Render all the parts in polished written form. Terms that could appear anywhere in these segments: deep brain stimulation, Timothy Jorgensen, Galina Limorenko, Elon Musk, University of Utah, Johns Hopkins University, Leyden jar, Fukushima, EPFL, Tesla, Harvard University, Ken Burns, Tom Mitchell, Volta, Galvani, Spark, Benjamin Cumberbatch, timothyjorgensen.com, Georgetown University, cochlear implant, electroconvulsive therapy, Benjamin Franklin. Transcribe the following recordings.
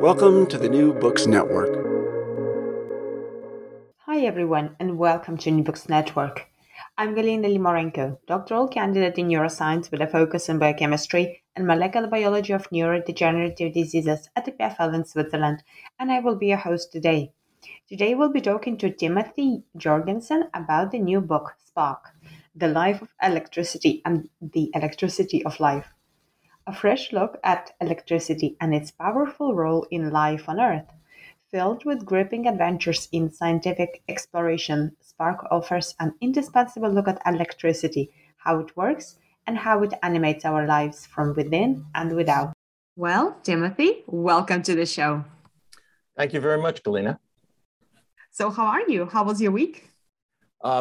Welcome to the New Books Network. Hi everyone, and welcome to New Books Network. I'm Galina Limorenko, doctoral candidate in neuroscience with a focus on biochemistry and molecular biology of neurodegenerative diseases at EPFL in Switzerland, and I will be your host today. Today we'll be talking to Timothy Jorgensen about the new book, Spark, The Life of Electricity and the Electricity of Life. A fresh look at electricity and its powerful role in life on Earth. Filled with gripping adventures in scientific exploration, Spark offers an indispensable look at electricity, how it works, and how it animates our lives from within and without. Well, Timothy, welcome to the show. Thank you very much, Galina. So how are you? How was your week?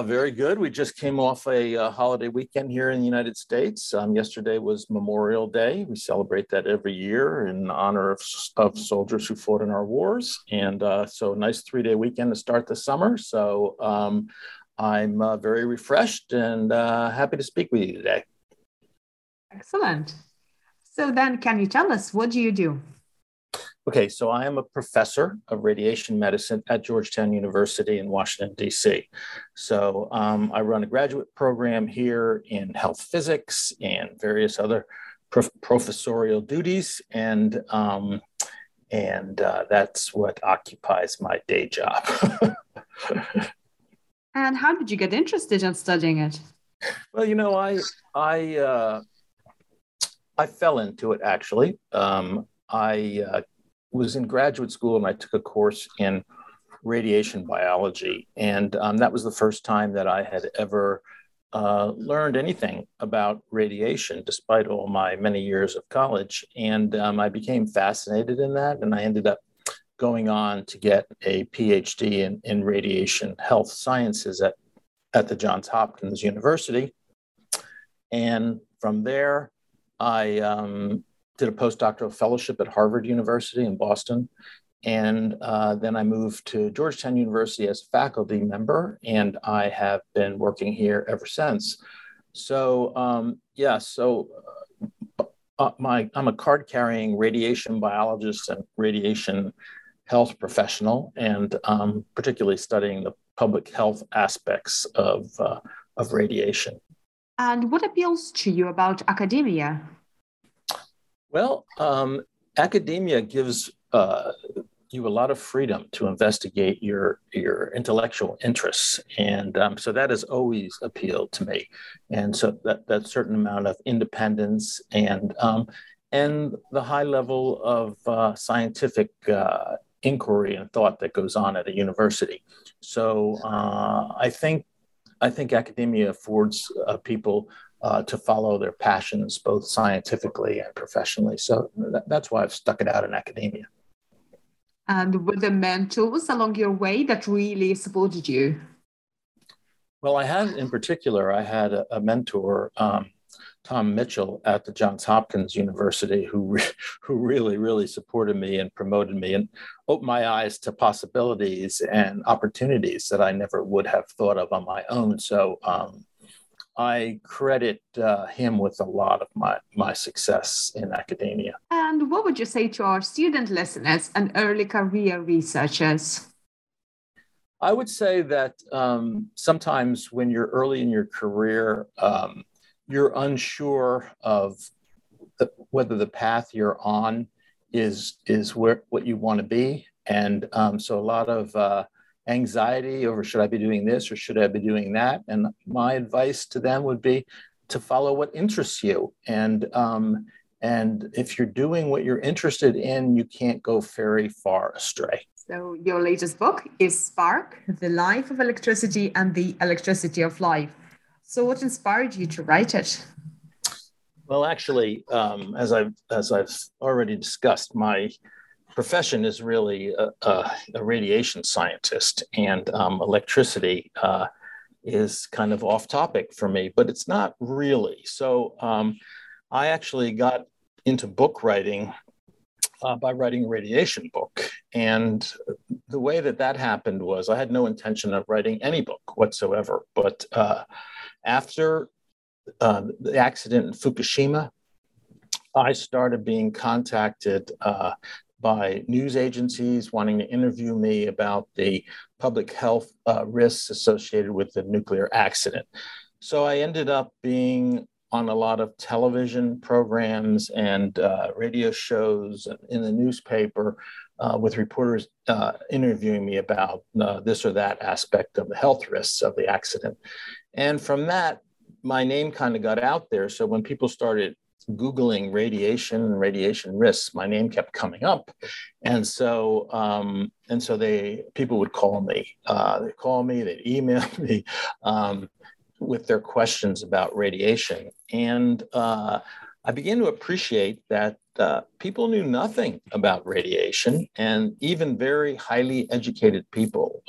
Very good. We just came off a holiday weekend here in the United States. Yesterday was Memorial Day. We celebrate that every year in honor of soldiers who fought in our wars. And so a nice three-day weekend to start the summer. So I'm very refreshed and happy to speak with you today. Excellent. So then can you tell us, what do you do? Okay, so I am a professor of radiation medicine at Georgetown University in Washington, D.C. So I run a graduate program here in health physics and various other professorial duties, and that's what occupies my day job. And how did you get interested in studying it? Well, you know, I fell into it, actually. I was in graduate school and I took a course in radiation biology. And that was the first time that I had ever learned anything about radiation, despite all my many years of college. And I became fascinated in that. And I ended up going on to get a PhD in radiation health sciences at the Johns Hopkins University. And from there, I did a postdoctoral fellowship at Harvard University in Boston. And then I moved to Georgetown University as a faculty member, and I have been working here ever since. So I'm a card-carrying radiation biologist and radiation health professional, and particularly studying the public health aspects of radiation. And what appeals to you about academia? Well, academia gives you a lot of freedom to investigate your intellectual interests. And so that has always appealed to me. And so that certain amount of independence and the high level of scientific inquiry and thought that goes on at a university. So I think academia affords people to follow their passions, both scientifically and professionally. So that's why I've stuck it out in academia. And were there mentors along your way that really supported you? Well, I had a mentor, Tom Mitchell at the Johns Hopkins University, who really, really supported me and promoted me and opened my eyes to possibilities and opportunities that I never would have thought of on my own. So, I credit him with a lot of my success in academia. And what would you say to our student listeners and early career researchers? I would say that sometimes when you're early in your career, you're unsure of whether the path you're on is what you want to be. And so a lot of anxiety over, should I be doing this or should I be doing that? And my advice to them would be to follow what interests you. And if you're doing what you're interested in, you can't go very far astray. So your latest book is Spark, The Life of Electricity and the Electricity of Life. So what inspired you to write it? Well, actually, as I've already discussed, my profession is really a radiation scientist, and electricity is kind of off topic for me, but it's not really. So I actually got into book writing by writing a radiation book. And the way that that happened was I had no intention of writing any book whatsoever. But after the accident in Fukushima, I started being contacted by news agencies wanting to interview me about the public health risks associated with the nuclear accident. So I ended up being on a lot of television programs and radio shows, in the newspaper, with reporters interviewing me about this or that aspect of the health risks of the accident. And from that, my name kind of got out there. So when people started Googling radiation and radiation risks, my name kept coming up. And so people would call me, they'd call me, they'd email me with their questions about radiation. And I began to appreciate that people knew nothing about radiation, and even very highly educated people,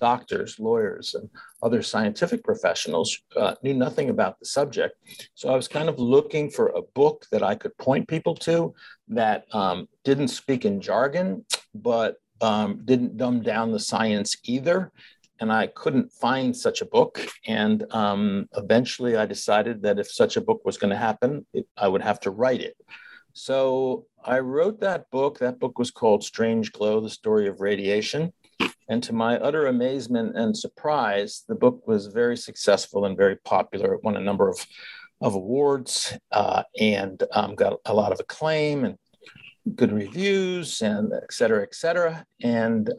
doctors, lawyers, and other scientific professionals knew nothing about the subject. So I was kind of looking for a book that I could point people to that didn't speak in jargon, but didn't dumb down the science either. And I couldn't find such a book. And eventually I decided that if such a book was going to happen, I would have to write it. So I wrote that book. That book was called Strange Glow, The Story of Radiation. And to my utter amazement and surprise, the book was very successful and very popular. It won a number of awards and got a lot of acclaim and good reviews, and et cetera, et cetera. And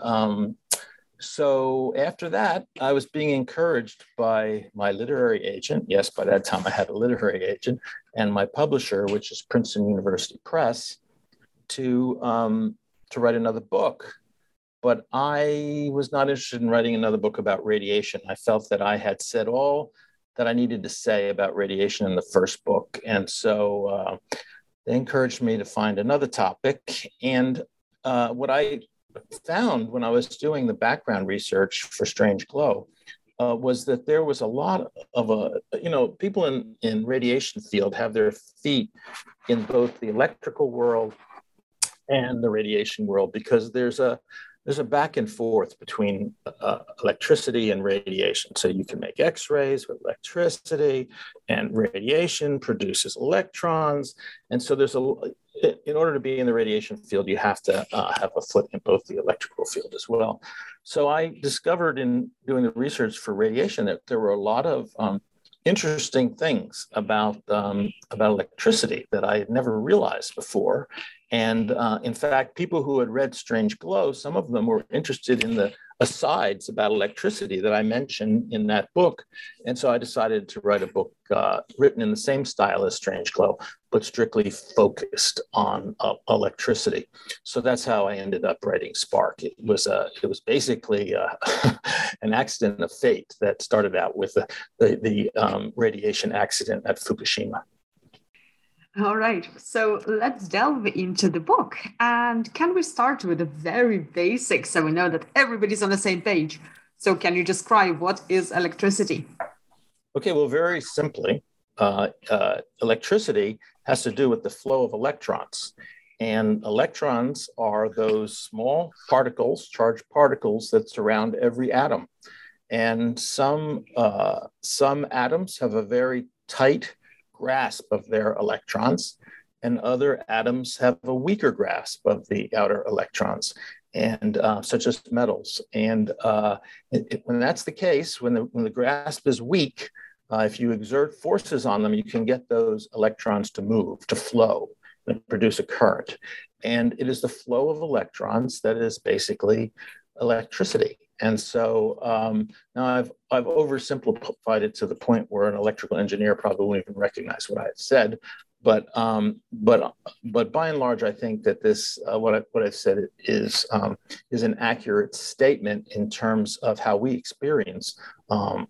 so after that, I was being encouraged by my literary agent. Yes, by that time I had a literary agent, and my publisher, which is Princeton University Press, to write another book. But I was not interested in writing another book about radiation. I felt that I had said all that I needed to say about radiation in the first book. And so they encouraged me to find another topic. And what I found when I was doing the background research for Strange Glow was that there was a lot of, you know, people in radiation field have their feet in both the electrical world and the radiation world, because there's a back and forth between electricity and radiation. So you can make X-rays with electricity, and radiation produces electrons. And so there's in order to be in the radiation field, you have to have a foot in both the electrical field as well. So I discovered in doing the research for radiation that there were a lot of interesting things about electricity that I had never realized before. And in fact, people who had read Strange Glow, some of them were interested in the asides about electricity that I mentioned in that book. And so I decided to write a book written in the same style as Strange Glow, but strictly focused on electricity. So that's how I ended up writing Spark. It was basically an accident of fate that started out with the radiation accident at Fukushima. All right, so let's delve into the book. And can we start with the very basics so we know that everybody's on the same page? So can you describe what is electricity? Okay, well, very simply, electricity has to do with the flow of electrons. And electrons are those small particles, charged particles that surround every atom. And some atoms have a very tight grasp of their electrons, and other atoms have a weaker grasp of the outer electrons, and such as metals. And when that's the case, when the grasp is weak, if you exert forces on them, you can get those electrons to move, to flow, and produce a current. And it is the flow of electrons that is basically electricity. And so now I've oversimplified it to the point where an electrical engineer probably won't even recognize what I have said, but by and large, I think that this what I've said is an accurate statement in terms of how we experience electricity.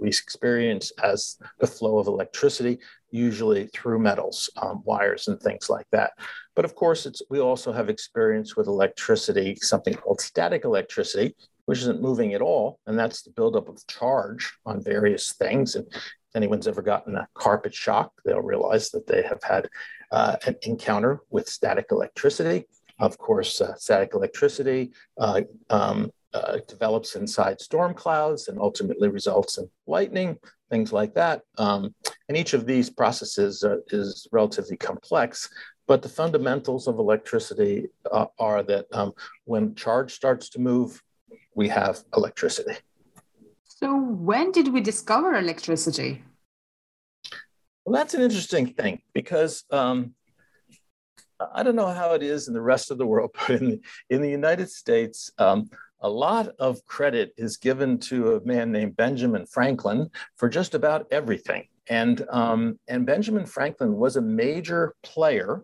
We experience as the flow of electricity, usually through metals, wires, and things like that. But of course, we also have experience with electricity, something called static electricity, which isn't moving at all. And that's the buildup of charge on various things. And if anyone's ever gotten a carpet shock, they'll realize that they have had an encounter with static electricity. Of course, static electricity develops inside storm clouds and ultimately results in lightning, things like that. And each of these processes is relatively complex. But the fundamentals of electricity are that when charge starts to move, we have electricity. So when did we discover electricity? Well, that's an interesting thing because I don't know how it is in the rest of the world, but in the United States, a lot of credit is given to a man named Benjamin Franklin for just about everything. And Benjamin Franklin was a major player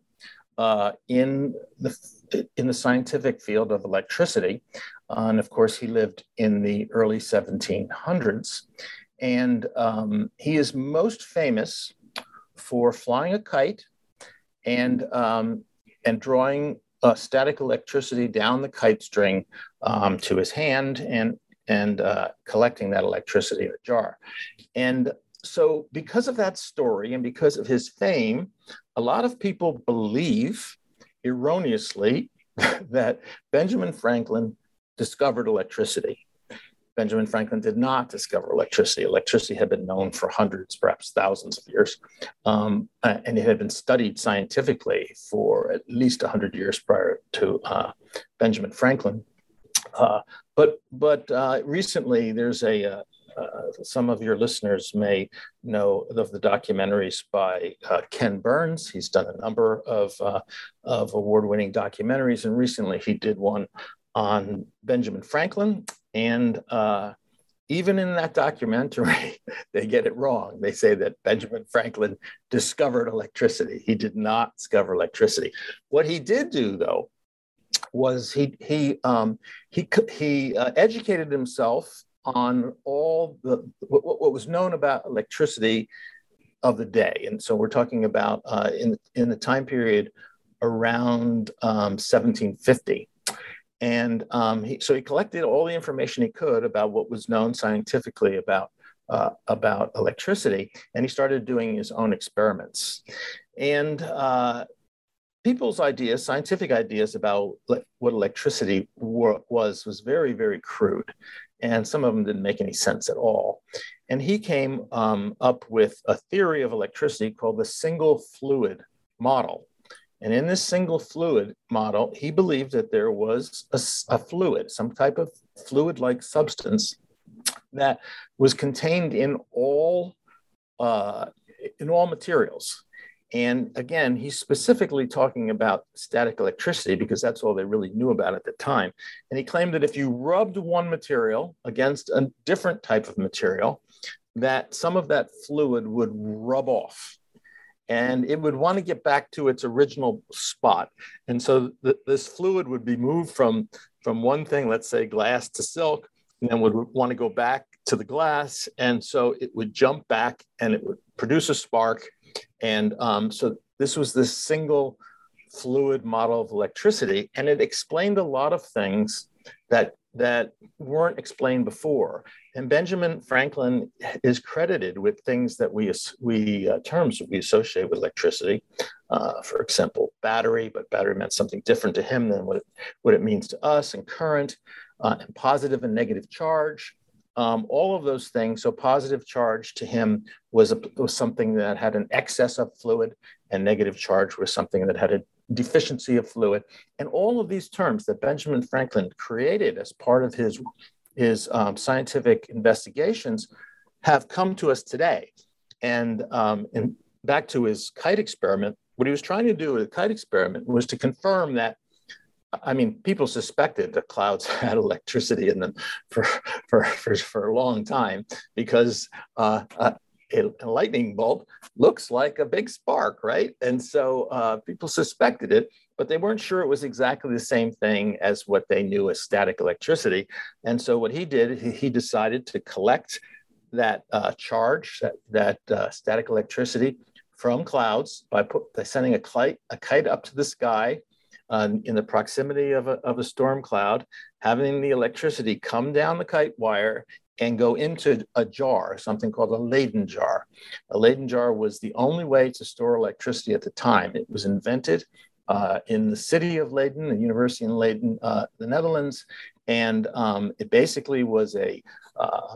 in the scientific field of electricity. And of course, he lived in the early 1700s. And he is most famous for flying a kite and drawing static electricity down the kite string to his hand and collecting that electricity in a jar. And so because of that story and because of his fame, a lot of people believe erroneously that Benjamin Franklin discovered electricity. Benjamin Franklin did not discover electricity. Electricity had been known for hundreds, perhaps thousands of years, and it had been studied scientifically for at least 100 years prior to Benjamin Franklin. But recently, there's some of your listeners may know of the documentaries by Ken Burns. He's done a number of award-winning documentaries, and recently he did one on Benjamin Franklin. And even in that documentary, they get it wrong. They say that Benjamin Franklin discovered electricity. He did not discover electricity. What he did do, though, was he educated himself on all what was known about electricity of the day. And so we're talking about in the time period around 1750. And so he collected all the information he could about what was known scientifically about electricity, and he started doing his own experiments. And people's ideas, scientific ideas about what electricity was very, very crude. And some of them didn't make any sense at all. And he came up with a theory of electricity called the single fluid model. And in this single fluid model, he believed that there was a fluid, some type of fluid-like substance that was contained in all materials. And again, he's specifically talking about static electricity because that's all they really knew about at the time. And he claimed that if you rubbed one material against a different type of material, that some of that fluid would rub off and it would want to get back to its original spot. And so this fluid would be moved from one thing, let's say glass to silk, and then would want to go back to the glass. And so it would jump back and it would produce a spark. And so this was this single fluid model of electricity, and it explained a lot of things that weren't explained before. And Benjamin Franklin is credited with things that terms that we associate with electricity. For example, battery, but battery meant something different to him than what it means to us, and current, and positive and negative charge. All of those things. So positive charge to him was something that had an excess of fluid, and negative charge was something that had a deficiency of fluid. And all of these terms that Benjamin Franklin created as part of his scientific investigations have come to us today. And back to his kite experiment, what he was trying to do with the kite experiment was to confirm that, I mean, people suspected that clouds had electricity in them for a long time because a lightning bolt looks like a big spark, right? And so people suspected it, but they weren't sure it was exactly the same thing as what they knew as static electricity. And so what he did, he decided to collect that charge, that static electricity from clouds by sending a kite up to the sky in the proximity of a storm cloud, having the electricity come down the kite wire and go into a jar, something called a Leyden jar. A Leyden jar was the only way to store electricity at the time. It was invented in the city of Leyden, the university in Leyden, the Netherlands. And it basically was a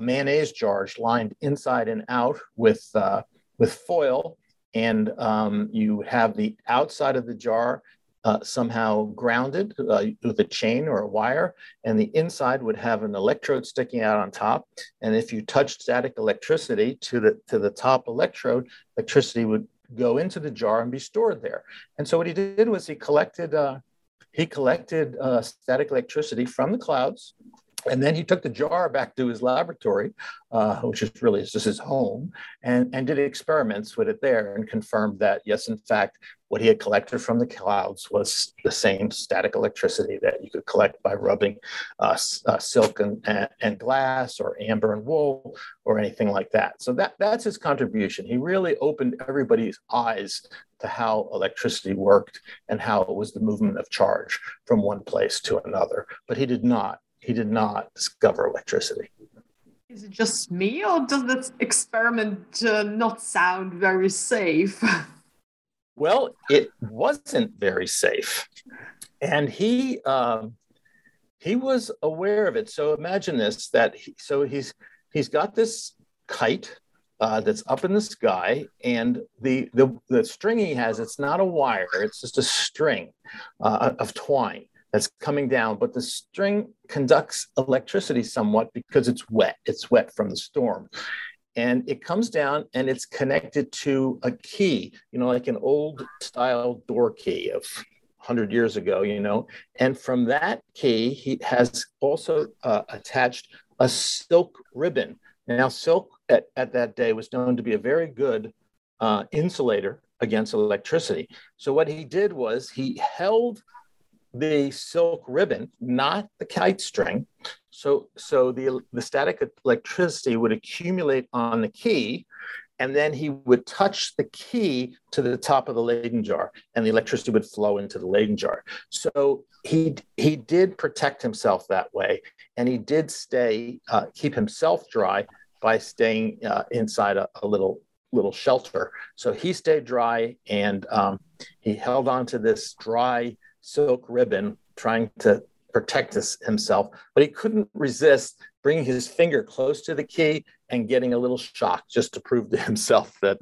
mayonnaise jar lined inside and out with foil. And you have the outside of the jar somehow grounded with a chain or a wire, and the inside would have an electrode sticking out on top. And if you touched static electricity to the top electrode, electricity would go into the jar and be stored there. And so what he did was he collected static electricity from the clouds, and then he took the jar back to his laboratory, which is really just his home, and did experiments with it there and confirmed that, yes, in fact, what he had collected from the clouds was the same static electricity that you could collect by rubbing silk and glass or amber and wool or anything like that. So that's his contribution. He really opened everybody's eyes to how electricity worked and how it was the movement of charge from one place to another. But he did not discover electricity. Is it just me, or does this experiment not sound very safe? Well, it wasn't very safe, and he was aware of it. So imagine this: he's got this kite that's up in the sky, and the string he has, it's not a wire; it's just a string of twine that's coming down, but the string conducts electricity somewhat because it's wet. It's wet from the storm. And it comes down and it's connected to a key, like an old style door key of 100 years ago, And from that key, he has also attached a silk ribbon. Now, silk at that day was known to be a very good insulator against electricity. So what he did was he held the silk ribbon, not the kite string. So the static electricity would accumulate on the key, and then he would touch the key to the top of the Leyden jar, and the electricity would flow into the Leyden jar. So he did protect himself that way, and he did keep himself dry by staying inside a little shelter. So he stayed dry, and he held on to this dry silk ribbon, trying to protect himself, but he couldn't resist bringing his finger close to the key and getting a little shock just to prove to himself that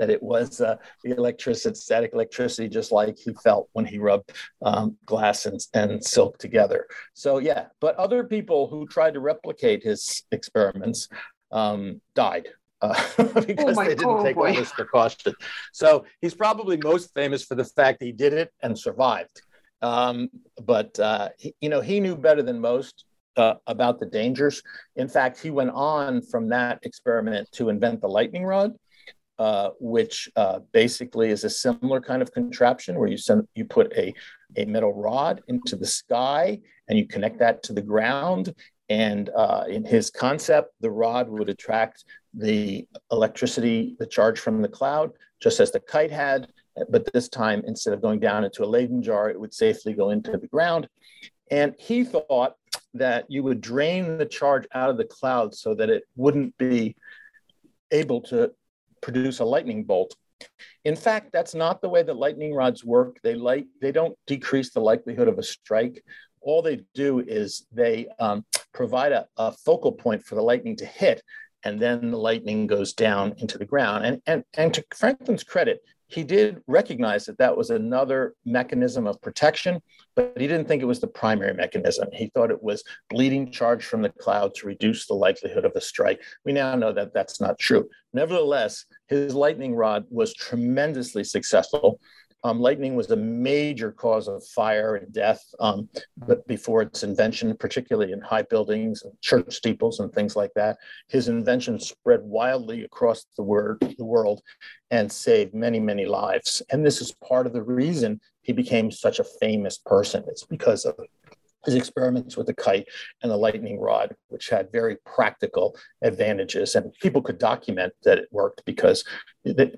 it was the static electricity, just like he felt when he rubbed glass and silk together. So yeah, but other people who tried to replicate his experiments died. Because they didn't take all this precaution. So he's probably most famous for the fact that he did it and survived. He knew better than most about the dangers. In fact, he went on from that experiment to invent the lightning rod, which basically is a similar kind of contraption where you put a metal rod into the sky and you connect that to the ground. And in his concept, the rod would attract the electricity, the charge from the cloud, just as the kite had, but this time, instead of going down into a Leyden jar, it would safely go into the ground. And he thought that you would drain the charge out of the cloud so that it wouldn't be able to produce a lightning bolt. In fact, that's not the way that lightning rods work. They don't decrease the likelihood of a strike. All they do is they provide a focal point for the lightning to hit, and then the lightning goes down into the ground. And to Franklin's credit, he did recognize that was another mechanism of protection, but he didn't think it was the primary mechanism. He thought it was bleeding charge from the cloud to reduce the likelihood of a strike. We now know that that's not true. Nevertheless, his lightning rod was tremendously successful. Lightning was a major cause of fire and death but before its invention, particularly in high buildings and church steeples and things like that. His invention spread widely across the world and saved many, many lives. And this is part of the reason he became such a famous person. It's because of his experiments with the kite and the lightning rod, which had very practical advantages. And people could document that it worked because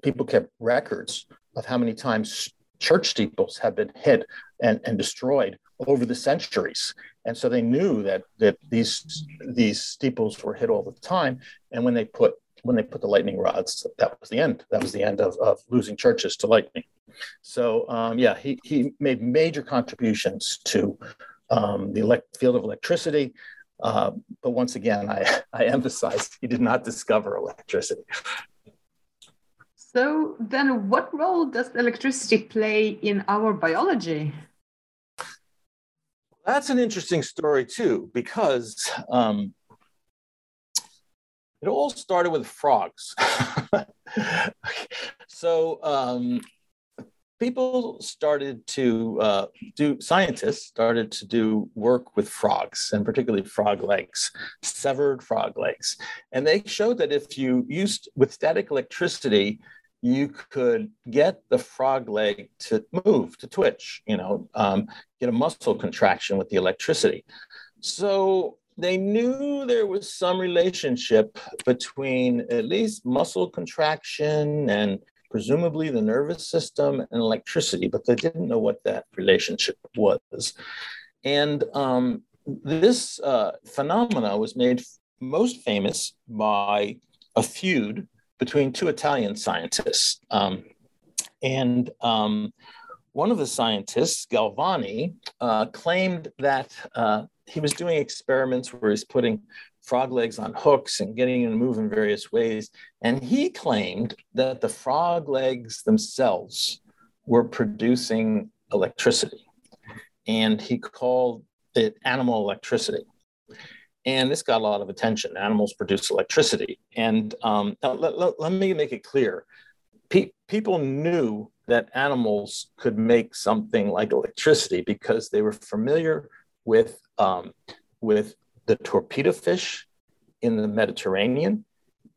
people kept records of how many times church steeples have been hit and destroyed over the centuries. And so they knew that these steeples were hit all the time. And when they put the lightning rods, that was the end. That was the end of losing churches to lightning. So he made major contributions to the field of electricity. But once again, I emphasize he did not discover electricity. So then what role does electricity play in our biology? That's an interesting story too, because it all started with frogs. So scientists started to do work with frogs, and particularly frog legs, severed frog legs. And they showed that if you used with static electricity, you could get the frog leg to move, to twitch, get a muscle contraction with the electricity. So they knew there was some relationship between at least muscle contraction and presumably the nervous system and electricity, but they didn't know what that relationship was. And this phenomena was made most famous by a feud between two Italian scientists. One of the scientists, Galvani, claimed that he was doing experiments where he's putting frog legs on hooks and getting them to move in various ways. And he claimed that the frog legs themselves were producing electricity. And he called it animal electricity. And this got a lot of attention. Animals produce electricity. And let me make it clear. People knew that animals could make something like electricity because they were familiar with the torpedo fish in the Mediterranean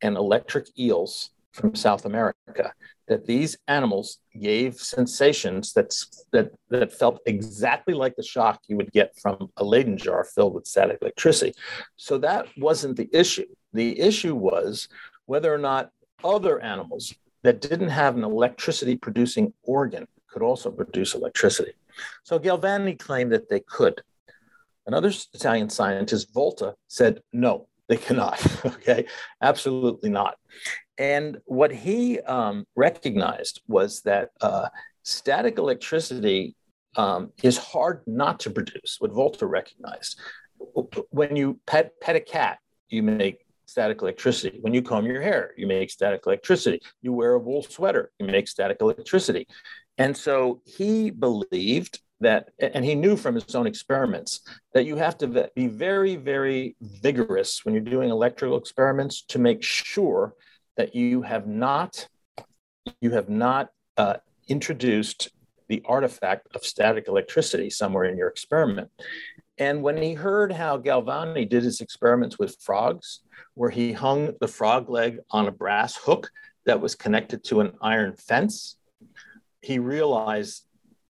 and electric eels from South America, that these animals gave sensations that felt exactly like the shock you would get from a Leyden jar filled with static electricity. So that wasn't the issue. The issue was whether or not other animals that didn't have an electricity producing organ could also produce electricity. So Galvani claimed that they could. Another Italian scientist, Volta, said, no, they cannot, okay? Absolutely not. And what he recognized was that static electricity is hard not to produce, what Volta recognized. When you pet a cat, you make static electricity. When you comb your hair, you make static electricity. You wear a wool sweater, you make static electricity. And so he believed that, and he knew from his own experiments, that you have to be very, very vigorous when you're doing electrical experiments to make sure that you have not introduced the artifact of static electricity somewhere in your experiment. And when he heard how Galvani did his experiments with frogs, where he hung the frog leg on a brass hook that was connected to an iron fence, he realized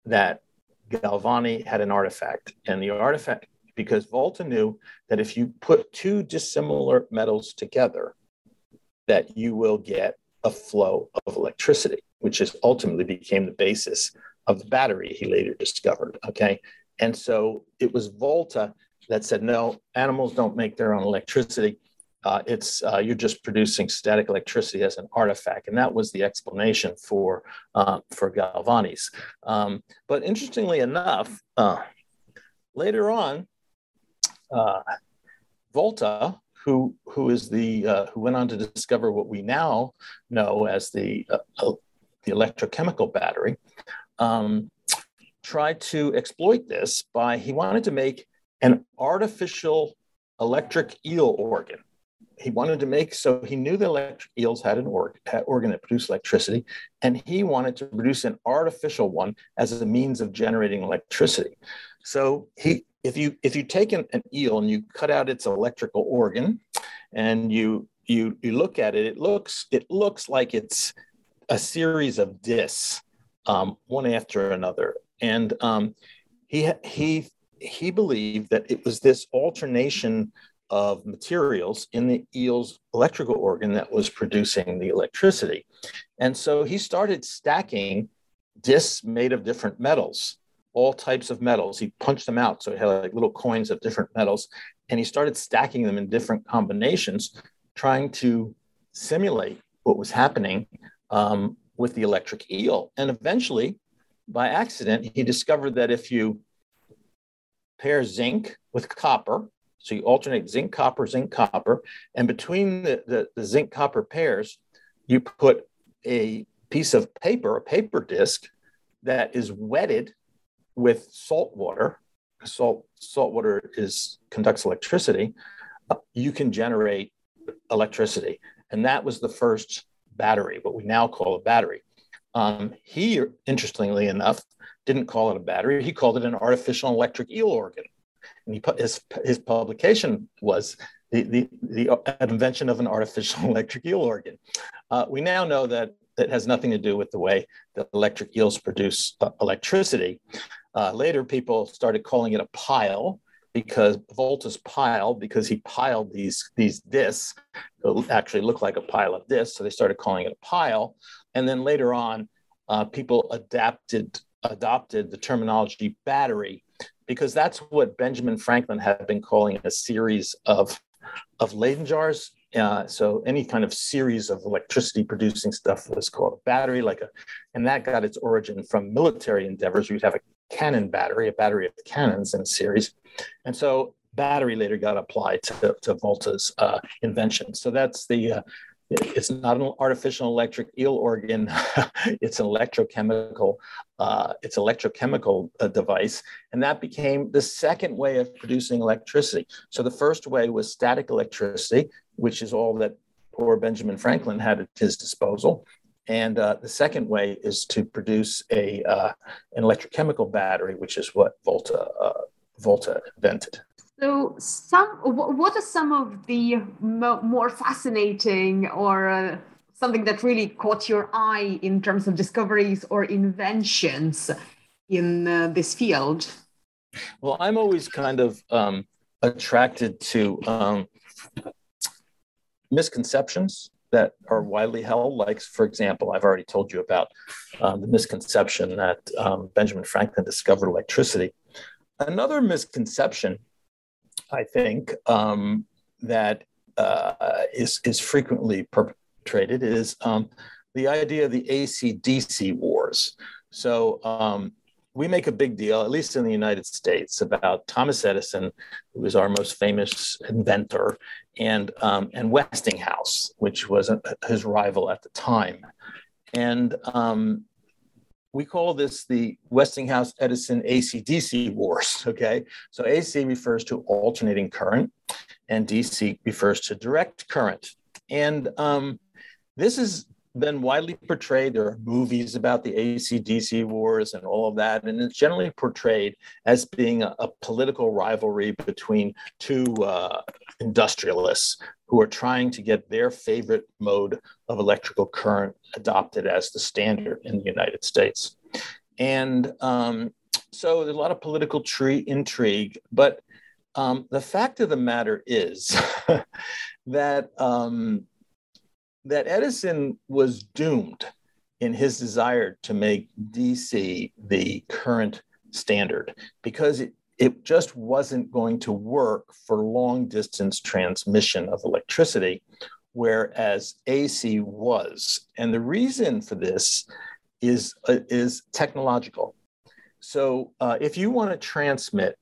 that Galvani had an artifact. And the artifact, because Volta knew that if you put two dissimilar metals together, that you will get a flow of electricity, which is ultimately became the basis of the battery he later discovered, okay? And so it was Volta that said, no, animals don't make their own electricity. You're just producing static electricity as an artifact. And that was the explanation for Galvani's. But interestingly enough, later on, Volta, who went on to discover what we now know as the electrochemical battery, tried to exploit this he wanted to make an artificial electric eel organ. So he knew the electric eels had an organ that produced electricity, and he wanted to produce an artificial one as a means of generating electricity. So if you take an eel and you cut out its electrical organ, and you look at it, it looks like it's a series of discs, one after another. And he he believed that it was this alternation of materials in the eel's electrical organ that was producing the electricity. And so he started stacking discs made of different metals, all types of metals. He punched them out. So he had like little coins of different metals, and he started stacking them in different combinations, trying to simulate what was happening with the electric eel. And eventually, by accident, he discovered that if you pair zinc with copper, so you alternate zinc, copper, and between the zinc, copper pairs, you put a piece of paper, a paper disc that is wetted with salt water. Salt water conducts electricity. You can generate electricity. And that was the first battery, what we now call a battery. He, interestingly enough, didn't call it a battery. He called it an artificial electric eel organ. And he put his publication was the invention of an artificial electric eel organ. We now know that it has nothing to do with the way that electric eels produce electricity. Later, people started calling it a pile, because Volta's pile, because he piled these discs, it actually looked like a pile of discs, so they started calling it a pile. And then later on, people adopted the terminology battery, because that's what Benjamin Franklin had been calling a series of Leyden jars. So any kind of series of electricity producing stuff was called a battery, and that got its origin from military endeavors. You'd have a cannon battery, a battery of cannons in a series. And so battery later got applied to Volta's invention. So that's it's not an artificial electric eel organ. It's an electrochemical, device. And that became the second way of producing electricity. So the first way was static electricity, which is all that poor Benjamin Franklin had at his disposal. And the second way is to produce an electrochemical battery, which is what Volta invented. So what are some of the more fascinating or something that really caught your eye in terms of discoveries or inventions in this field? Well, I'm always kind of attracted to misconceptions that are widely held. Like, for example, I've already told you about the misconception that Benjamin Franklin discovered electricity. Another misconception, I think, that is frequently perpetrated is the idea of the AC/DC wars. So we make a big deal, at least in the United States, about Thomas Edison, who was our most famous inventor, and Westinghouse, which was his rival at the time. And we call this the Westinghouse-Edison AC/DC wars, okay? So AC refers to alternating current, and DC refers to direct current. And this has been widely portrayed. There are movies about the AC/DC wars and all of that, and it's generally portrayed as being a political rivalry between two industrialists who are trying to get their favorite mode of electrical current adopted as the standard in the United States. And so there's a lot of political intrigue, but the fact of the matter is that Edison was doomed in his desire to make DC the current standard, because it just wasn't going to work for long distance transmission of electricity, whereas AC was. And the reason for this is technological. So if you want to transmit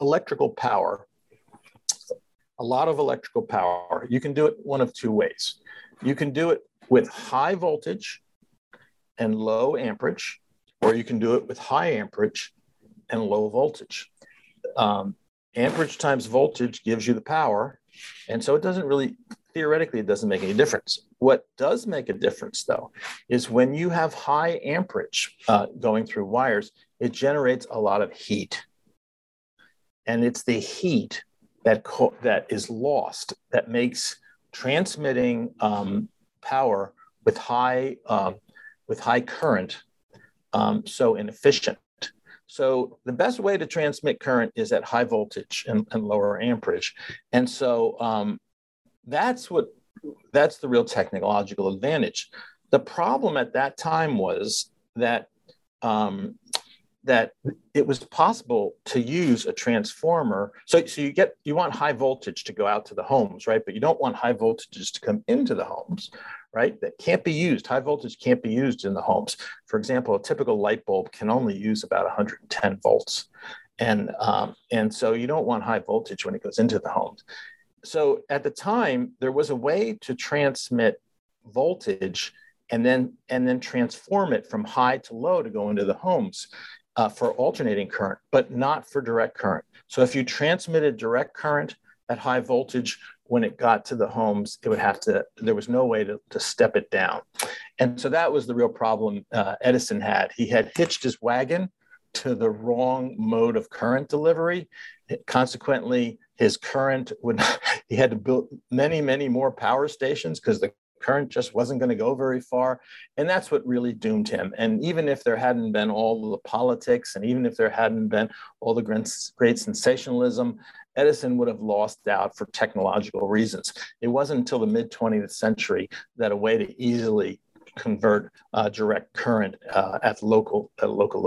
electrical power, a lot of electrical power, you can do it one of two ways. You can do it with high voltage and low amperage, or you can do it with high amperage and low voltage. Amperage times voltage gives you the power. And so theoretically, it doesn't make any difference. What does make a difference, though, is when you have high amperage going through wires, it generates a lot of heat. And it's the heat that is lost that makes transmitting power with high current so inefficient. So the best way to transmit current is at high voltage and lower amperage. And so that's the real technological advantage. The problem at that time was that that it was possible to use a transformer. So you want high voltage to go out to the homes, right? But you don't want high voltages to come into the homes, right? That can't be used. High voltage can't be used in the homes. For example, a typical light bulb can only use about 110 volts. And so you don't want high voltage when it goes into the homes. So at the time, there was a way to transmit voltage and then transform it from high to low to go into the homes for alternating current, but not for direct current. So if you transmitted direct current at high voltage, when it got to the homes, it would have to, there was no way to step it down. And so that was the real problem Edison had. He had hitched his wagon to the wrong mode of current delivery. Consequently, his current would, he had to build many, many more power stations because the current just wasn't going to go very far. And that's what really doomed him. And even if there hadn't been all the politics, and even if there hadn't been all the great sensationalism, Edison would have lost out for technological reasons. It wasn't until the mid 20th century that a way to easily convert direct current at local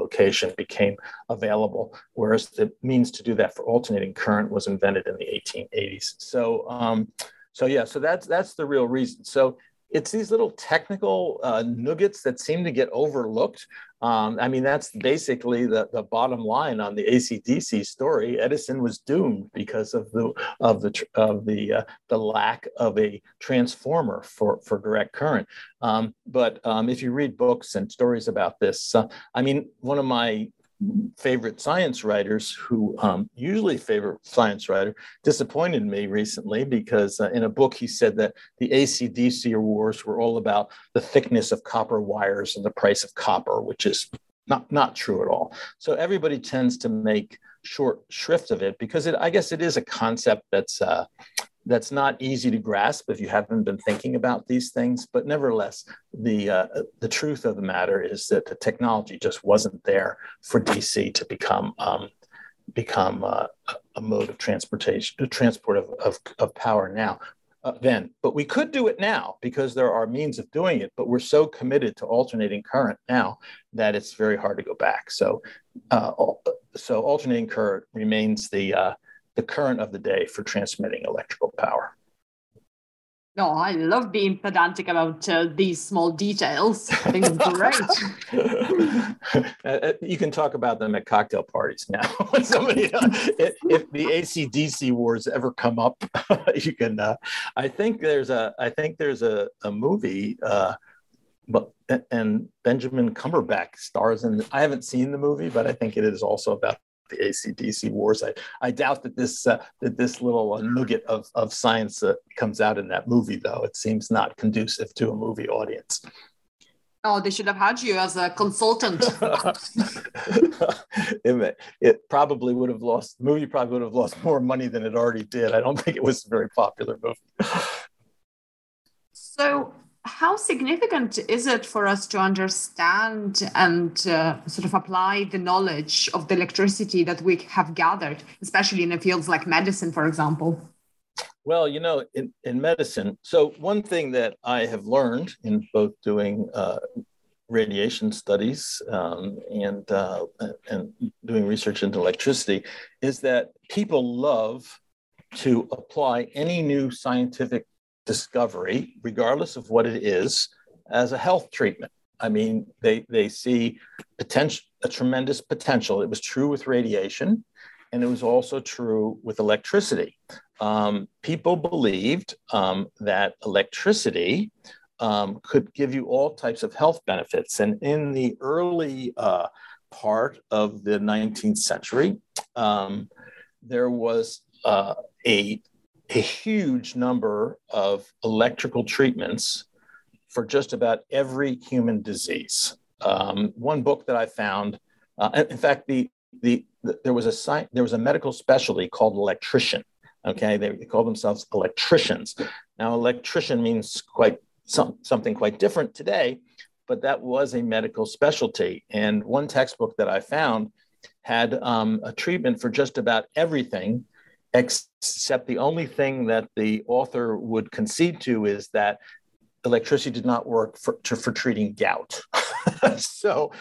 location became available, whereas the means to do that for alternating current was invented in the 1880s. So that's the real reason. So it's these little technical nuggets that seem to get overlooked. I mean, that's basically the bottom line on the AC/DC story. Edison was doomed because of the lack of a transformer for direct current. But if you read books and stories about this, I mean, one of my favorite science writers disappointed me recently because in a book he said that the AC/DC wars were all about the thickness of copper wires and the price of copper, which is not true at all. So everybody tends to make short shrift of it because I guess it is a concept that's not easy to grasp if you haven't been thinking about these things. But nevertheless, the truth of the matter is that the technology just wasn't there for DC to become a mode of transportation, transport of power now. But we could do it now because there are means of doing it. But we're so committed to alternating current now that it's very hard to go back. So alternating current remains the current of the day for transmitting electrical power. No, I love being pedantic about these small details. I think it's great. You can talk about them at cocktail parties now. If the AC/DC wars ever come up, you can. I think there's a movie. And Benjamin Cumberbatch stars in. I haven't seen the movie, but I think it is also about the AC/DC wars. I doubt that this little nugget of science comes out in that movie, though. It seems not conducive to a movie audience. Oh, they should have had you as a consultant. It probably would have lost. The movie probably would have lost more money than it already did. I don't think it was a very popular movie. So how significant is it for us to understand and sort of apply the knowledge of the electricity that we have gathered, especially in the fields like medicine, for example? Well, you know, in medicine, so one thing that I have learned in both doing radiation studies and doing research into electricity is that people love to apply any new scientific discovery, regardless of what it is, as a health treatment. I mean, they see a tremendous potential. It was true with radiation, and it was also true with electricity. People believed that electricity could give you all types of health benefits. And in the early part of the 19th century, there was a huge number of electrical treatments for just about every human disease. One book that I found, in fact, there was a medical specialty called electrician. Okay, they called themselves electricians. Now, electrician means something quite different today, but that was a medical specialty. And one textbook that I found had a treatment for just about everything, except the only thing that the author would concede to is that electricity did not work for treating gout. So,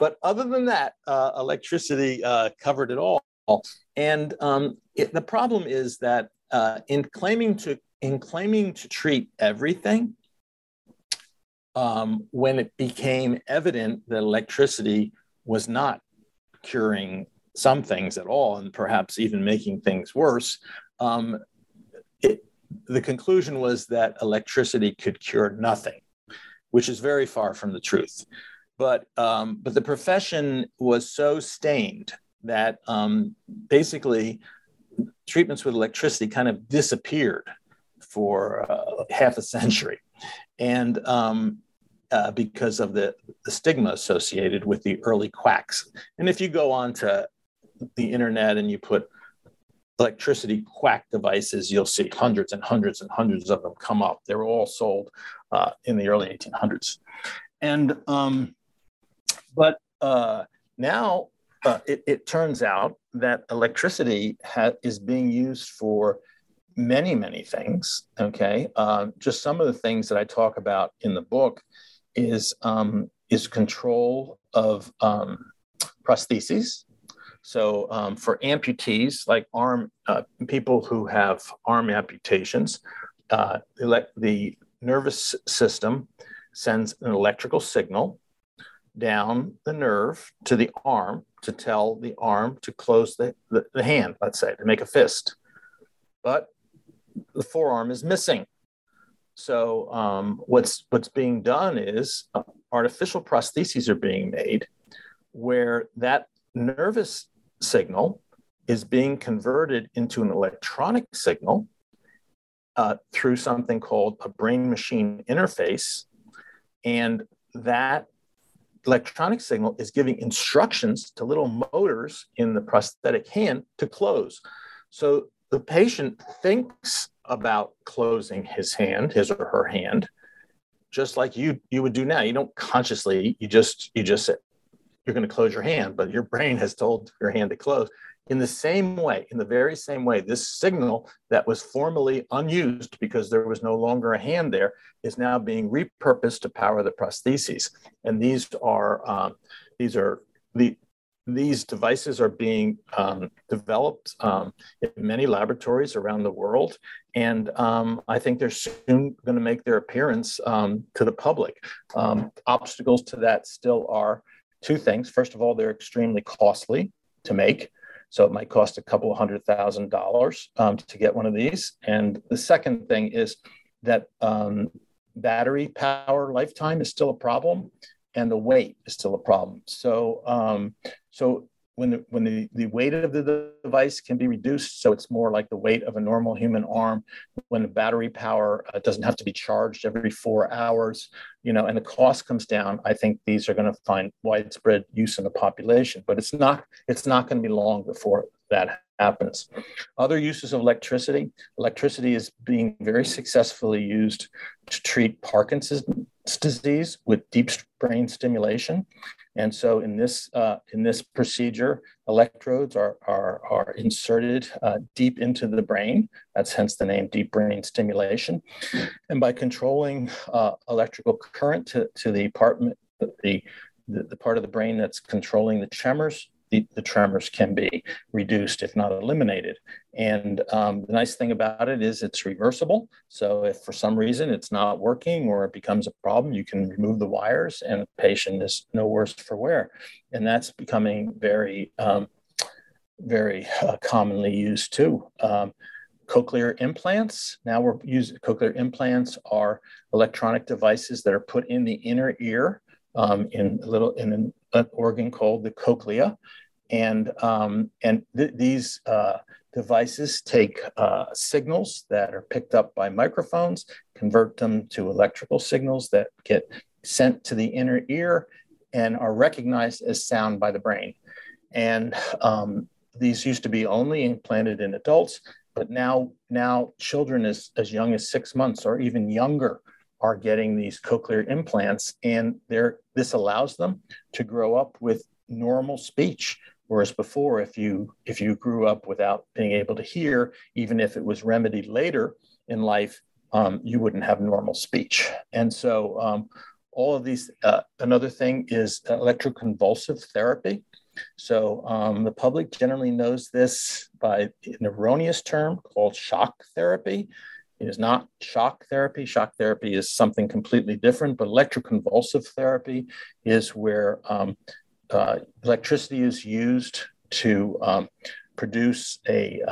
but other than that, electricity covered it all. And the problem is that in claiming to treat everything, when it became evident that electricity was not curing some things at all, and perhaps even making things worse, the conclusion was that electricity could cure nothing, which is very far from the truth. But the profession was so stained that basically treatments with electricity kind of disappeared for half a century, and because of the stigma associated with the early quacks. And if you go onto the internet and you put electricity quack devices, you'll see hundreds and hundreds and hundreds of them come up. They were all sold in the early 1800s. And now it turns out that electricity is being used for many, many things, okay? Just some of the things that I talk about in the book is control of prostheses. So for amputees, like people who have arm amputations, the nervous system sends an electrical signal down the nerve to the arm to tell the arm to close the hand, let's say, to make a fist. But the forearm is missing. So what's being done is artificial prostheses are being made where that nervous signal is being converted into an electronic signal through something called a brain-machine interface. And that electronic signal is giving instructions to little motors in the prosthetic hand to close. So the patient thinks about closing his hand, his or her hand, just like you would do now. You don't consciously, you just say, you're going to close your hand, but your brain has told your hand to close. In the same way, in the very same way, this signal that was formerly unused because there was no longer a hand there is now being repurposed to power the prostheses. And these devices are being developed in many laboratories around the world. And I think they're soon going to make their appearance to the public. Obstacles to that still are two things. First of all, they're extremely costly to make. So it might cost $200,000 to get one of these. And the second thing is that battery power lifetime is still a problem, and the weight is still a problem. So when the weight of the device can be reduced, so it's more like the weight of a normal human arm, when the battery power doesn't have to be charged every 4 hours, and the cost comes down, I think these are going to find widespread use in the population. But it's not going to be long before that happens. Other uses of electricity is being very successfully used to treat Parkinson's disease with deep brain stimulation. And so in this procedure, electrodes are inserted deep into the brain. That's hence the name deep brain stimulation. And by controlling electrical current to the part of the brain that's controlling the tremors, the tremors can be reduced, if not eliminated. And the nice thing about it is it's reversible. So if for some reason it's not working or it becomes a problem, you can remove the wires and the patient is no worse for wear. And that's becoming very, very commonly used too. Cochlear implants. Now we're using cochlear implants are electronic devices that are put in the inner ear in an organ called the cochlea, and these devices take signals that are picked up by microphones, convert them to electrical signals that get sent to the inner ear and are recognized as sound by the brain. And these used to be only implanted in adults, but now children as young as 6 months or even younger are getting these cochlear implants, and this allows them to grow up with normal speech Whereas before, if you grew up without being able to hear, even if it was remedied later in life, you wouldn't have normal speech. And so all of these, another thing is electroconvulsive therapy. So the public generally knows this by an erroneous term called shock therapy. It is not shock therapy. Shock therapy is something completely different, but electroconvulsive therapy is where electricity is used to produce a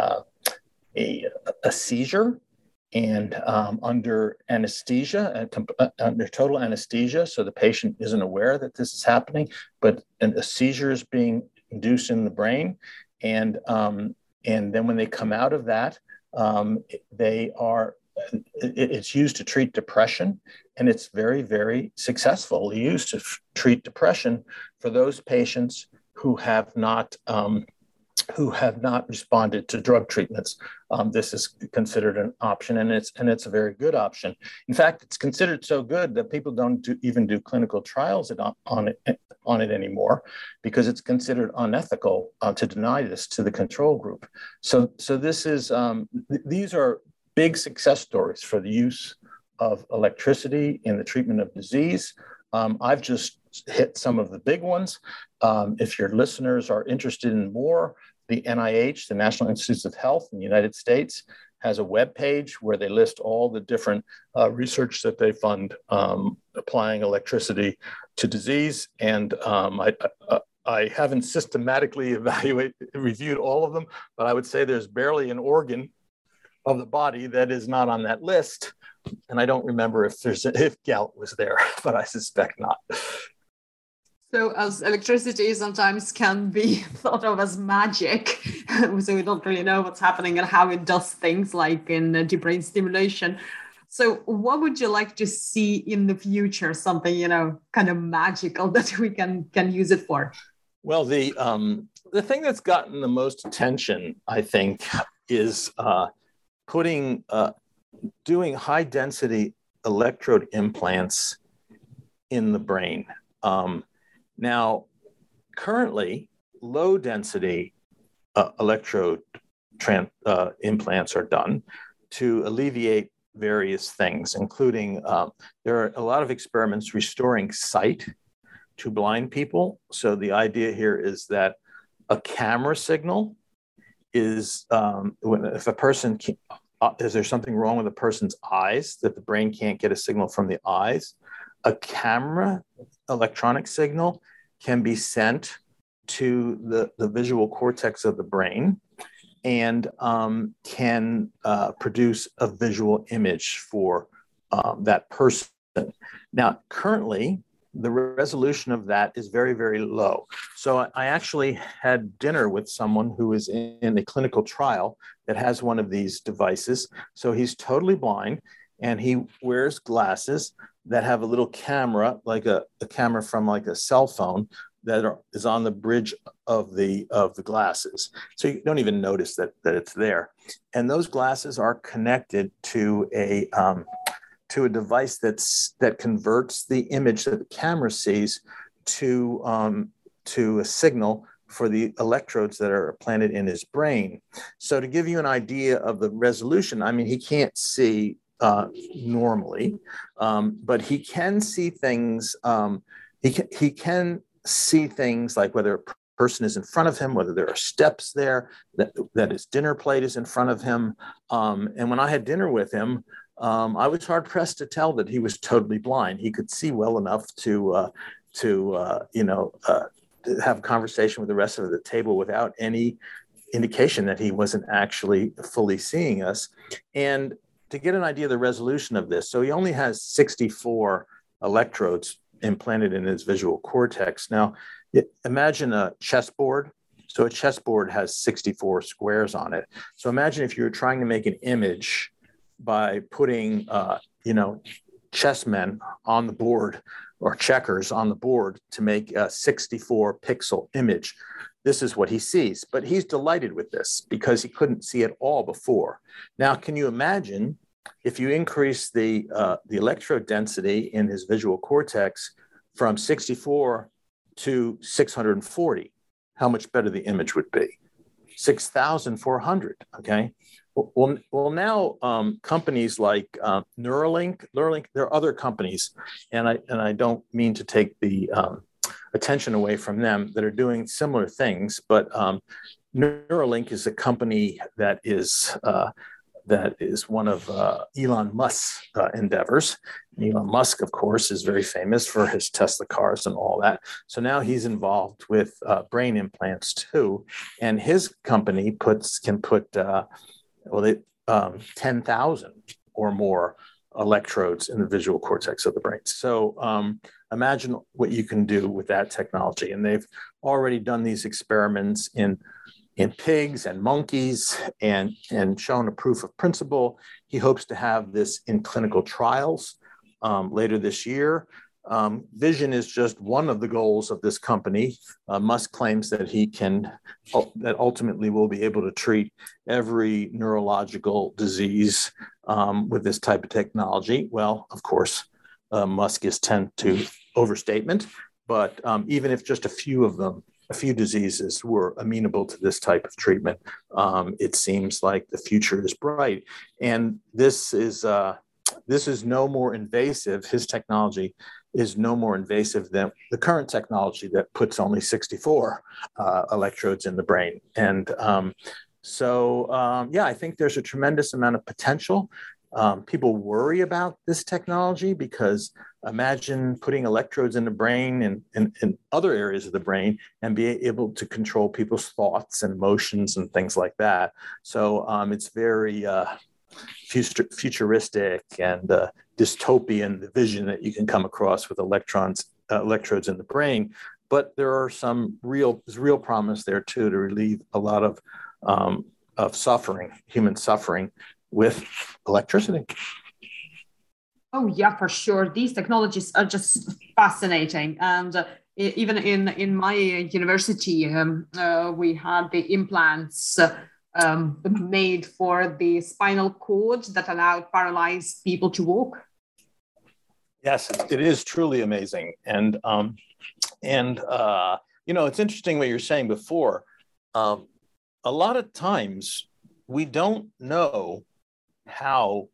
seizure, and under anesthesia, under total anesthesia, so the patient isn't aware that this is happening, but a seizure is being induced in the brain, and then when they come out of that, it's used to treat depression, and it's very, very successfully used to treat depression for those patients who have not responded to drug treatments. This is considered an option, and it's a very good option. In fact, it's considered so good that people don't even do clinical trials on it anymore, because it's considered unethical to deny this to the control group. So this is these are big success stories for the use of electricity in the treatment of disease. I've just hit some of the big ones. If your listeners are interested in more, the NIH, the National Institutes of Health in the United States, has a web page where they list all the different research that they fund applying electricity to disease. And I haven't systematically reviewed all of them, but I would say there's barely an organ of the body that is not on that list. And I don't remember if gout was there, but I suspect not. So as electricity sometimes can be thought of as magic, so we don't really know what's happening and how it does things, like in deep brain stimulation. So what would you like to see in the future, something, kind of magical that we can use it for? Well, the thing that's gotten the most attention, I think, is doing high density electrode implants in the brain. Now, currently, low density electrode implants are done to alleviate various things, including there are a lot of experiments restoring sight to blind people. So the idea here is that a camera signal is, if a person can, is there something wrong with a person's eyes that the brain can't get a signal from the eyes? A camera electronic signal can be sent to the visual cortex of the brain, and can produce a visual image for that person. Now, currently, the resolution of that is very, very low. So I actually had dinner with someone who is in a clinical trial that has one of these devices. So he's totally blind, and he wears glasses that have a little camera, like a camera from like a cell phone, that is on the bridge of the glasses. So you don't even notice that it's there. And those glasses are connected to a device that converts the image that the camera sees to a signal for the electrodes that are planted in his brain. So to give you an idea of the resolution, I mean, he can't see normally, but he can see things. He can see things like whether a person is in front of him, whether there are steps there, that his dinner plate is in front of him. And when I had dinner with him, I was hard pressed to tell that he was totally blind. He could see well enough to have a conversation with the rest of the table without any indication that he wasn't actually fully seeing us. And to get an idea of the resolution of this, so he only has 64 electrodes implanted in his visual cortex. Now, imagine a chessboard. So a chessboard has 64 squares on it. So imagine if you were trying to make an image by putting, chessmen on the board or checkers on the board to make a 64-pixel image. This is what he sees, but he's delighted with this because he couldn't see it all before. Now, can you imagine if you increase the electrode density in his visual cortex from 64 to 640? how much better the image would be. 6,400, okay? Well, now companies like Neuralink, there are other companies, and I don't mean to take the attention away from them, that are doing similar things, but Neuralink is a company that is one of Elon Musk's endeavors. Elon Musk, of course, is very famous for his Tesla cars and all that. So now he's involved with brain implants too. And his company can put 10,000 or more electrodes in the visual cortex of the brain. So imagine what you can do with that technology. And they've already done these experiments in pigs and monkeys and shown a proof of principle. He hopes to have this in clinical trials later this year. Vision is just one of the goals of this company. Musk claims that that ultimately will be able to treat every neurological disease with this type of technology. Well, of course, Musk is tend to overstatement, but even if just a few diseases were amenable to this type of treatment, it seems like the future is bright. And this is no more invasive. His technology is no more invasive than the current technology that puts only 64 electrodes in the brain. And I think there's a tremendous amount of potential. People worry about this technology because imagine putting electrodes in the brain and in other areas of the brain and be able to control people's thoughts and emotions and things like that. So it's very futuristic and dystopian, the vision that you can come across with electrodes in the brain. But there are there's real promise there too, to relieve a lot of suffering, human suffering, with electricity. Oh yeah, for sure. These technologies are just fascinating. And even in my university, we had the implants made for the spinal cord that allowed paralyzed people to walk. Yes, it is truly amazing. And, it's interesting what you were saying before. A lot of times we don't know how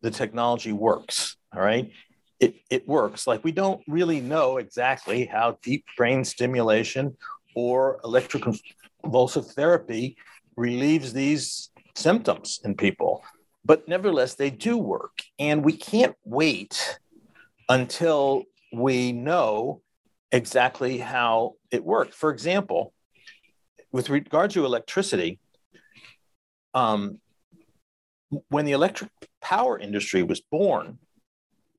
the technology works, all right? It works. Like, we don't really know exactly how deep brain stimulation or electroconvulsive therapy relieves these symptoms in people. But nevertheless, they do work. And we can't wait until we know exactly how it worked. For example, with regard to electricity, when the electric power industry was born,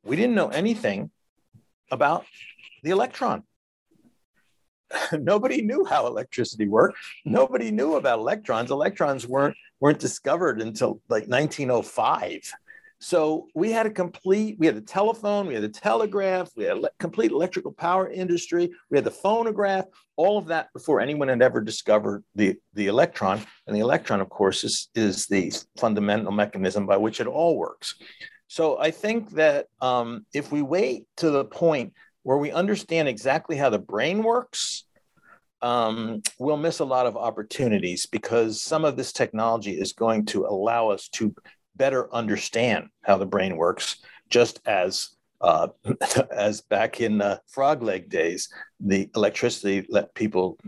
we didn't know anything about the electron. Nobody knew how electricity worked. Nobody knew about electrons. Electrons weren't discovered until like 1905. So we had the telephone, we had the telegraph, we had a complete electrical power industry, we had the phonograph, all of that before anyone had ever discovered the electron. And the electron, of course, is the fundamental mechanism by which it all works. So I think that if we wait to the point where we understand exactly how the brain works, we'll miss a lot of opportunities, because some of this technology is going to allow us to better understand how the brain works, just as back in the frog leg days, the electricity let people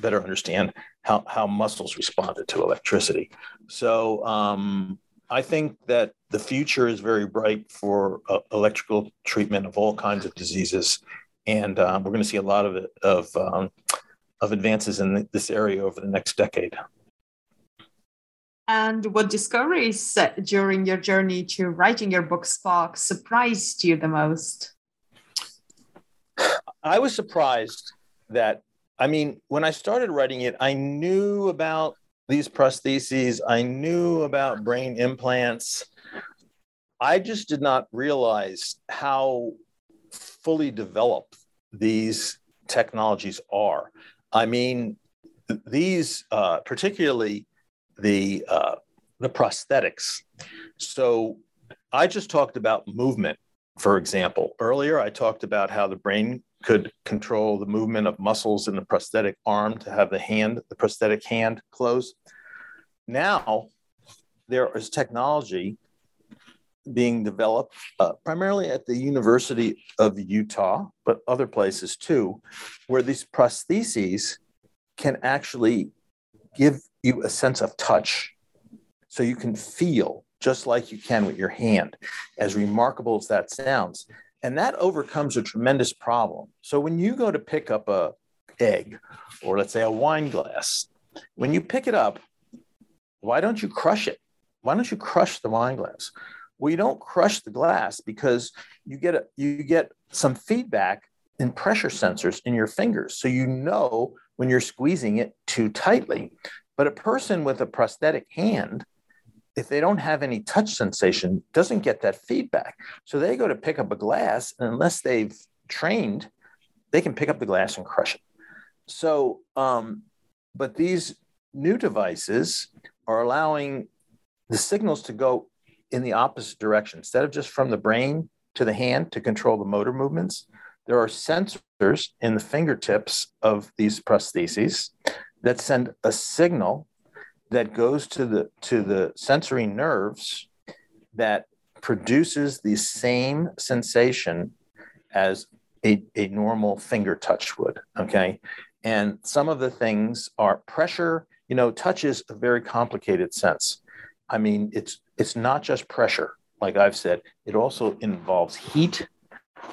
better understand how muscles responded to electricity. So I think that the future is very bright for electrical treatment of all kinds of diseases. And we're going to see a lot of advances in this area over the next decade. And what discoveries during your journey to writing your book, Spark, surprised you the most? I was surprised that, when I started writing it, I knew about these prostheses. I knew about brain implants. I just did not realize how fully developed these technologies are. These particularly the prosthetics. So I just talked about movement, for example. Earlier, I talked about how the brain could control the movement of muscles in the prosthetic arm to have the hand, the prosthetic hand close. Now there is technology being developed primarily at the University of Utah, but other places too, where these prostheses can actually give you a sense of touch. So you can feel just like you can with your hand, as remarkable as that sounds. And that overcomes a tremendous problem. So when you go to pick up an egg, or let's say a wine glass, when you pick it up, why don't you crush it? Why don't you crush the wine glass? Well, you don't crush the glass because you get some feedback and pressure sensors in your fingers. So you know when you're squeezing it too tightly. But a person with a prosthetic hand, if they don't have any touch sensation, doesn't get that feedback. So they go to pick up a glass, and unless they've trained, they can pick up the glass and crush it. So, but these new devices are allowing the signals to go in the opposite direction. Instead of just from the brain to the hand to control the motor movements, there are sensors in the fingertips of these prostheses that send a signal that goes to the sensory nerves that produces the same sensation as a normal finger touch would, okay? And some of the things are pressure. You know, touch is a very complicated sense. I mean, it's not just pressure, like I've said. It also involves heat.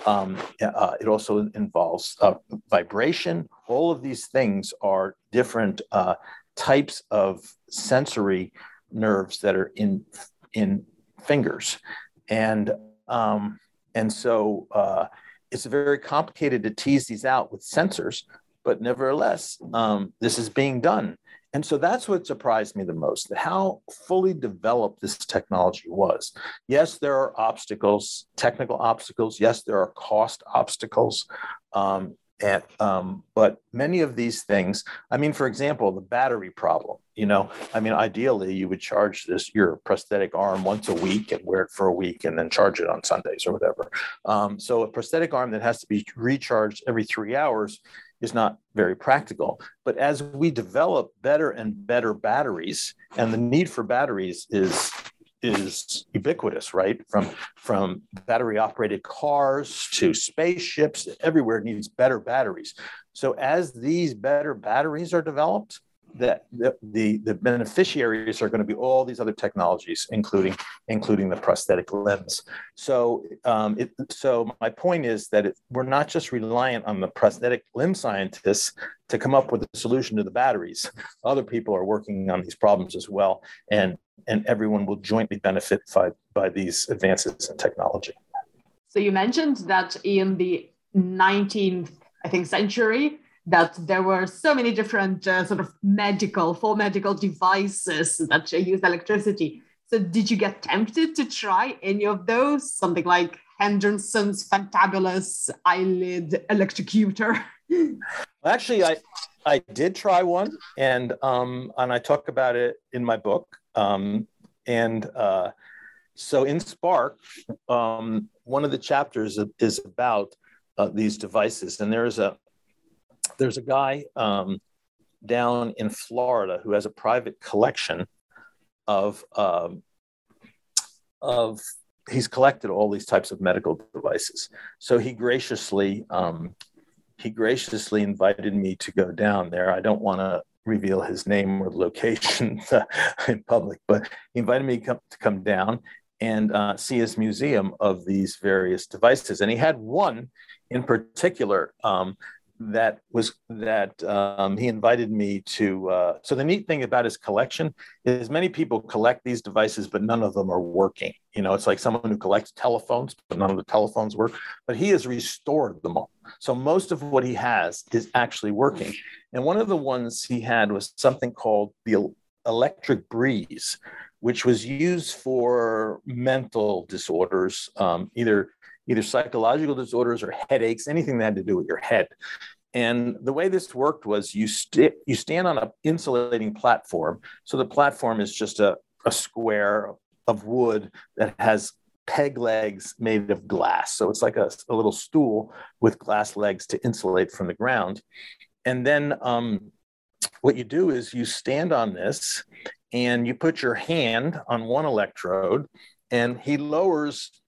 It also involves vibration. All of these things are different types of sensory nerves that are in fingers. And so it's very complicated to tease these out with sensors, but nevertheless, this is being done. And so that's what surprised me the most, how fully developed this technology was. Yes, there are obstacles, technical obstacles. Yes, there are cost obstacles. But many of these things, I mean, for example, the battery problem, you know, I mean, ideally you would charge your prosthetic arm once a week and wear it for a week and then charge it on Sundays or whatever. So a prosthetic arm that has to be recharged every 3 hours is not very practical. But as we develop better and better batteries, and the need for batteries is ubiquitous, right? From battery operated cars to spaceships, everywhere needs better batteries. So as these better batteries are developed, that the beneficiaries are going to be all these other technologies, including the prosthetic lens. So so my point is that we're not just reliant on the prosthetic limb scientists to come up with a solution to the batteries. Other people are working on these problems as well, and everyone will jointly benefit by these advances in technology. So you mentioned that in the 19th, I think, century, that there were so many different sort of medical devices that use electricity. So did you get tempted to try any of those? Something like Henderson's fantabulous eyelid electrocutor? Well, actually, I did try one, and I talk about it in my book. So in Spark, one of the chapters is about these devices, and there's a guy down in Florida who has a private collection of he's collected all these types of medical devices. So he graciously invited me to go down there. I don't want to reveal his name or location in public, but he invited me to come down and see his museum of these various devices. And he had one in particular that he invited me to. So the neat thing about his collection is many people collect these devices, but none of them are working. You know, it's like someone who collects telephones, but none of the telephones work, but he has restored them all. So most of what he has is actually working. And one of the ones he had was something called the electric breeze, which was used for mental disorders, either psychological disorders or headaches, anything that had to do with your head. And the way this worked was you stand on an insulating platform. So the platform is just a square of wood that has peg legs made of glass. So it's like a little stool with glass legs to insulate from the ground. And then what you do is you stand on this and you put your hand on one electrode, and he lowers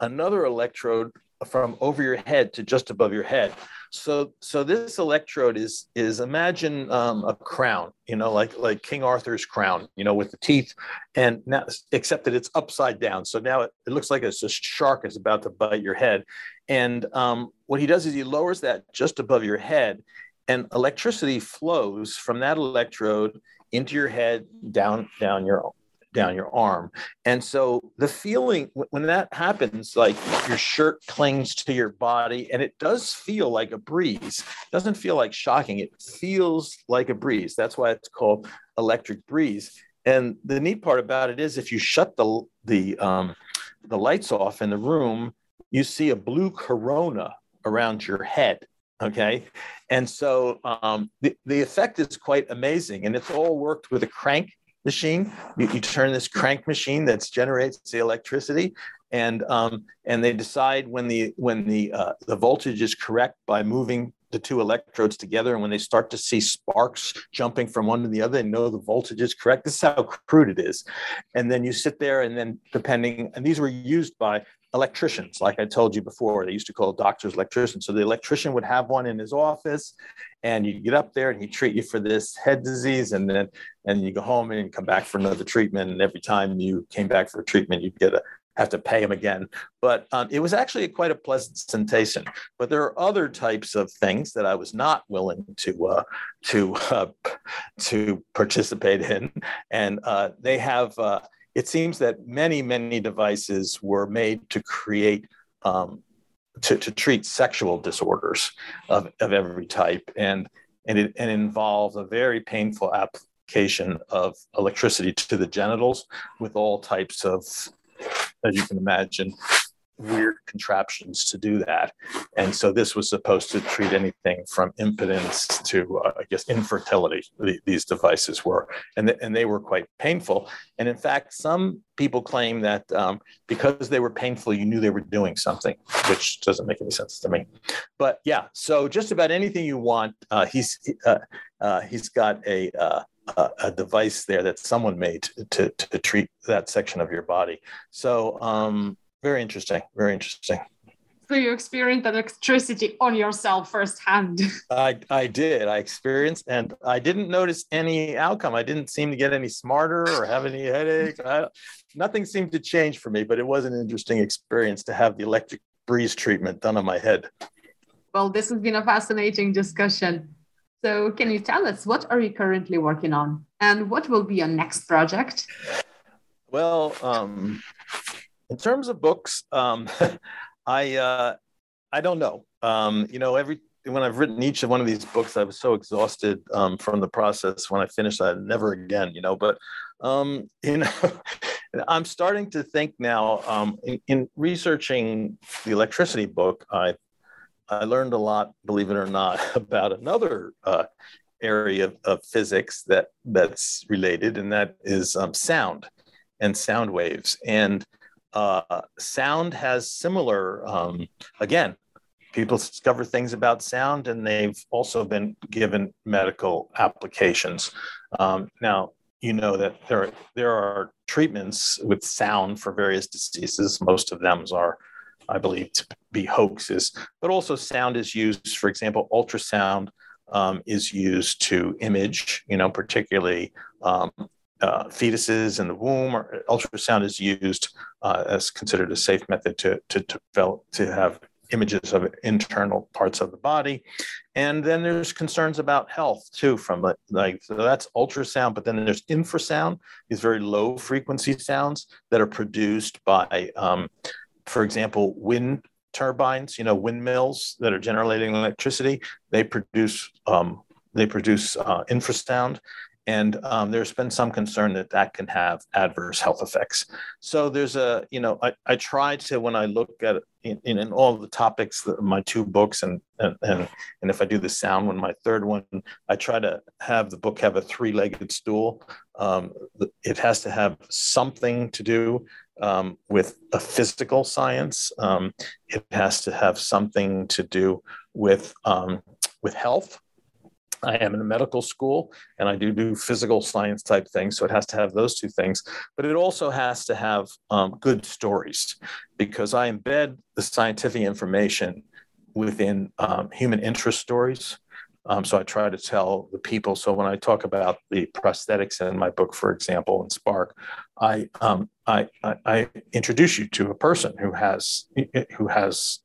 another electrode from over your head to just above your head. So this electrode is imagine a crown, like King Arthur's crown, with the teeth, and now, except that it's upside down. So now it looks like a shark is about to bite your head. And what he does is he lowers that just above your head, and electricity flows from that electrode into your head, down your arm. And so the feeling when that happens, like your shirt clings to your body, and it does feel like a breeze. It doesn't feel like shocking. It feels like a breeze. That's why it's called electric breeze. And the neat part about it is if you shut the lights off in the room, you see a blue corona around your head. Okay. And so the effect is quite amazing. And it's all worked with a crank machine. You turn this crank machine that generates the electricity, and they decide when the voltage is correct by moving the two electrodes together. And when they start to see sparks jumping from one to the other, they know the voltage is correct. This is how crude it is. And then you sit there, and then depending, and these were used by electricians, like I told you before, they used to call doctors electricians. So the electrician would have one in his office, and you get up there and he'd treat you for this head disease, and then you go home and come back for another treatment. And every time you came back for a treatment, you'd have to pay him again. But it was actually quite a pleasant sensation. But there are other types of things that I was not willing to participate in, and they have. It seems that many, many devices were made to create, to treat sexual disorders of every type, and it involves a very painful application of electricity to the genitals with all types of, as you can imagine, weird contraptions to do that. And so this was supposed to treat anything from impotence to, I guess, infertility, these devices were. And they were quite painful. And in fact, some people claim that because they were painful, you knew they were doing something, which doesn't make any sense to me. But yeah, so just about anything you want, he's got a device there that someone made to treat that section of your body. So, very interesting. Very interesting. So you experienced electricity on yourself firsthand. I did. I experienced, and I didn't notice any outcome. I didn't seem to get any smarter or have any headaches. Nothing seemed to change for me, but it was an interesting experience to have the electric breeze treatment done on my head. Well, this has been a fascinating discussion. So can you tell us, what are you currently working on, and what will be your next project? Well, in terms of books, I don't know. When I've written each of one of these books, I was so exhausted from the process. When I finished, I never again, But I'm starting to think now. In researching the electricity book, I learned a lot, believe it or not, about another area of physics that's related, and that is sound and sound waves. And sound has similar, again, people discover things about sound, and they've also been given medical applications. Now, you know that there are treatments with sound for various diseases. Most of them are, I believe, to be hoaxes, but also sound is used, for example, ultrasound is used to image, particularly fetuses in the womb, or ultrasound is used as considered a safe method to develop, to have images of internal parts of the body. And then there's concerns about health too, from so that's ultrasound, but then there's infrasound, these very low frequency sounds that are produced by, for example, wind turbines, windmills that are generating electricity. They produce infrasound. And there's been some concern that can have adverse health effects. So there's I try to, when I look at in all the topics, my two books, and if I do the sound one, my third one, I try to have the book have a three-legged stool. It has to have something to do with a physical science. It has to have something to do with health. I am in a medical school and I do physical science type things. So it has to have those two things, but it also has to have good stories, because I embed the scientific information within human interest stories. So I try to tell the people. So when I talk about the prosthetics in my book, for example, in Spark, I introduce you to a person who has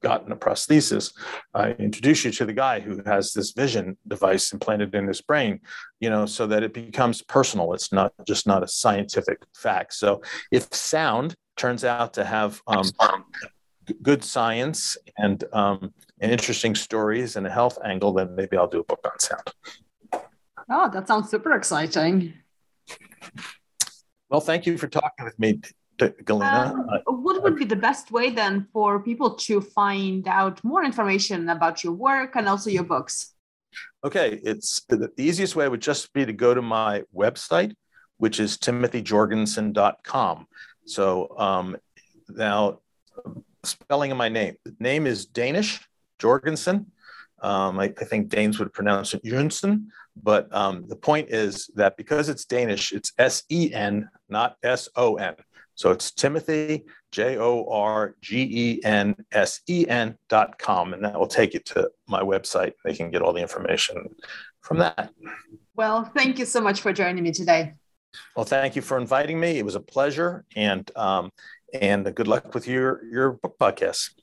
gotten a prosthesis. I introduce you to the guy who has this vision device implanted in his brain, you know, so that it becomes personal. It's not just not a scientific fact. So if sound turns out to have good science and interesting stories and a health angle, then maybe I'll do a book on sound. Oh, that sounds super exciting. Well, thank you for talking with me, Galina. What would be the best way then for people to find out more information about your work and also your books? Okay, it's the easiest way would just be to go to my website, which is timothyjorgensen.com. So now, spelling of my name. The name is Danish, Jorgensen. I think Danes would pronounce it Jensen, but the point is that because it's Danish, it's S-E-N, not S-O-N. So it's Timothy, Jorgensen.com, and that will take you to my website. They can get all the information from that. Well, thank you so much for joining me today. Well, thank you for inviting me. It was a pleasure, and good luck with your book podcast.